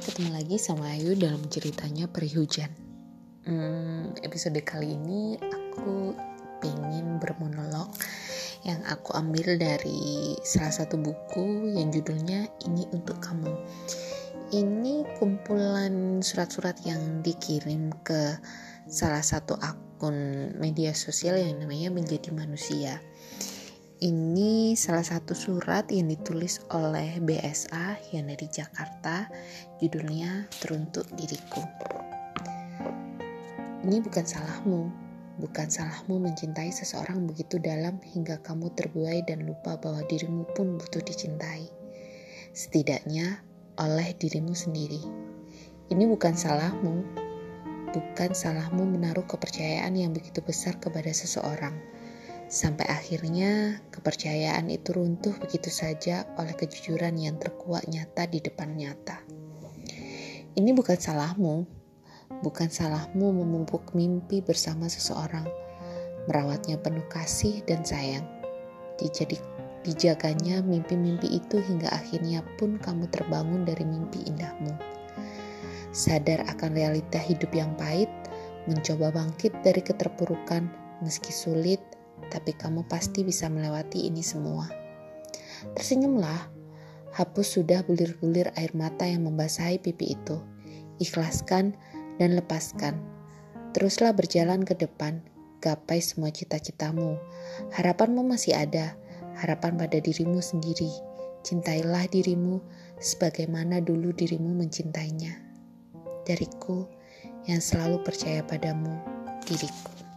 ketemu lagi sama Ayu dalam ceritanya Peri Hujan. Episode kali ini aku pengen bermonolog yang aku ambil dari salah satu buku yang judulnya Ini Untuk Kamu. Ini kumpulan surat-surat yang dikirim ke salah satu akun media sosial yang namanya Menjadi Manusia. Ini salah satu surat yang ditulis oleh BSA yang dari Jakarta, judulnya Teruntuk Diriku. Ini bukan salahmu mencintai seseorang begitu dalam hingga kamu terbuai dan lupa bahwa dirimu pun butuh dicintai. Setidaknya oleh dirimu sendiri. Ini bukan salahmu menaruh kepercayaan yang begitu besar kepada seseorang. Sampai akhirnya kepercayaan itu runtuh begitu saja oleh kejujuran yang terkuak nyata di depan nyata. Ini bukan salahmu memupuk mimpi bersama seseorang, merawatnya penuh kasih dan sayang. Dijaganya mimpi-mimpi itu hingga akhirnya pun kamu terbangun dari mimpi indahmu. Sadar akan realita hidup yang pahit, mencoba bangkit dari keterpurukan meski sulit, tapi kamu pasti bisa melewati ini semua. Tersenyumlah, hapus sudah bulir-bulir air mata yang membasahi pipi itu. Ikhlaskan dan lepaskan. Teruslah berjalan ke depan, gapai semua cita-citamu. Harapanmu masih ada, harapan pada dirimu sendiri. Cintailah dirimu sebagaimana dulu dirimu mencintainya. Dariku yang selalu percaya padamu, diriku.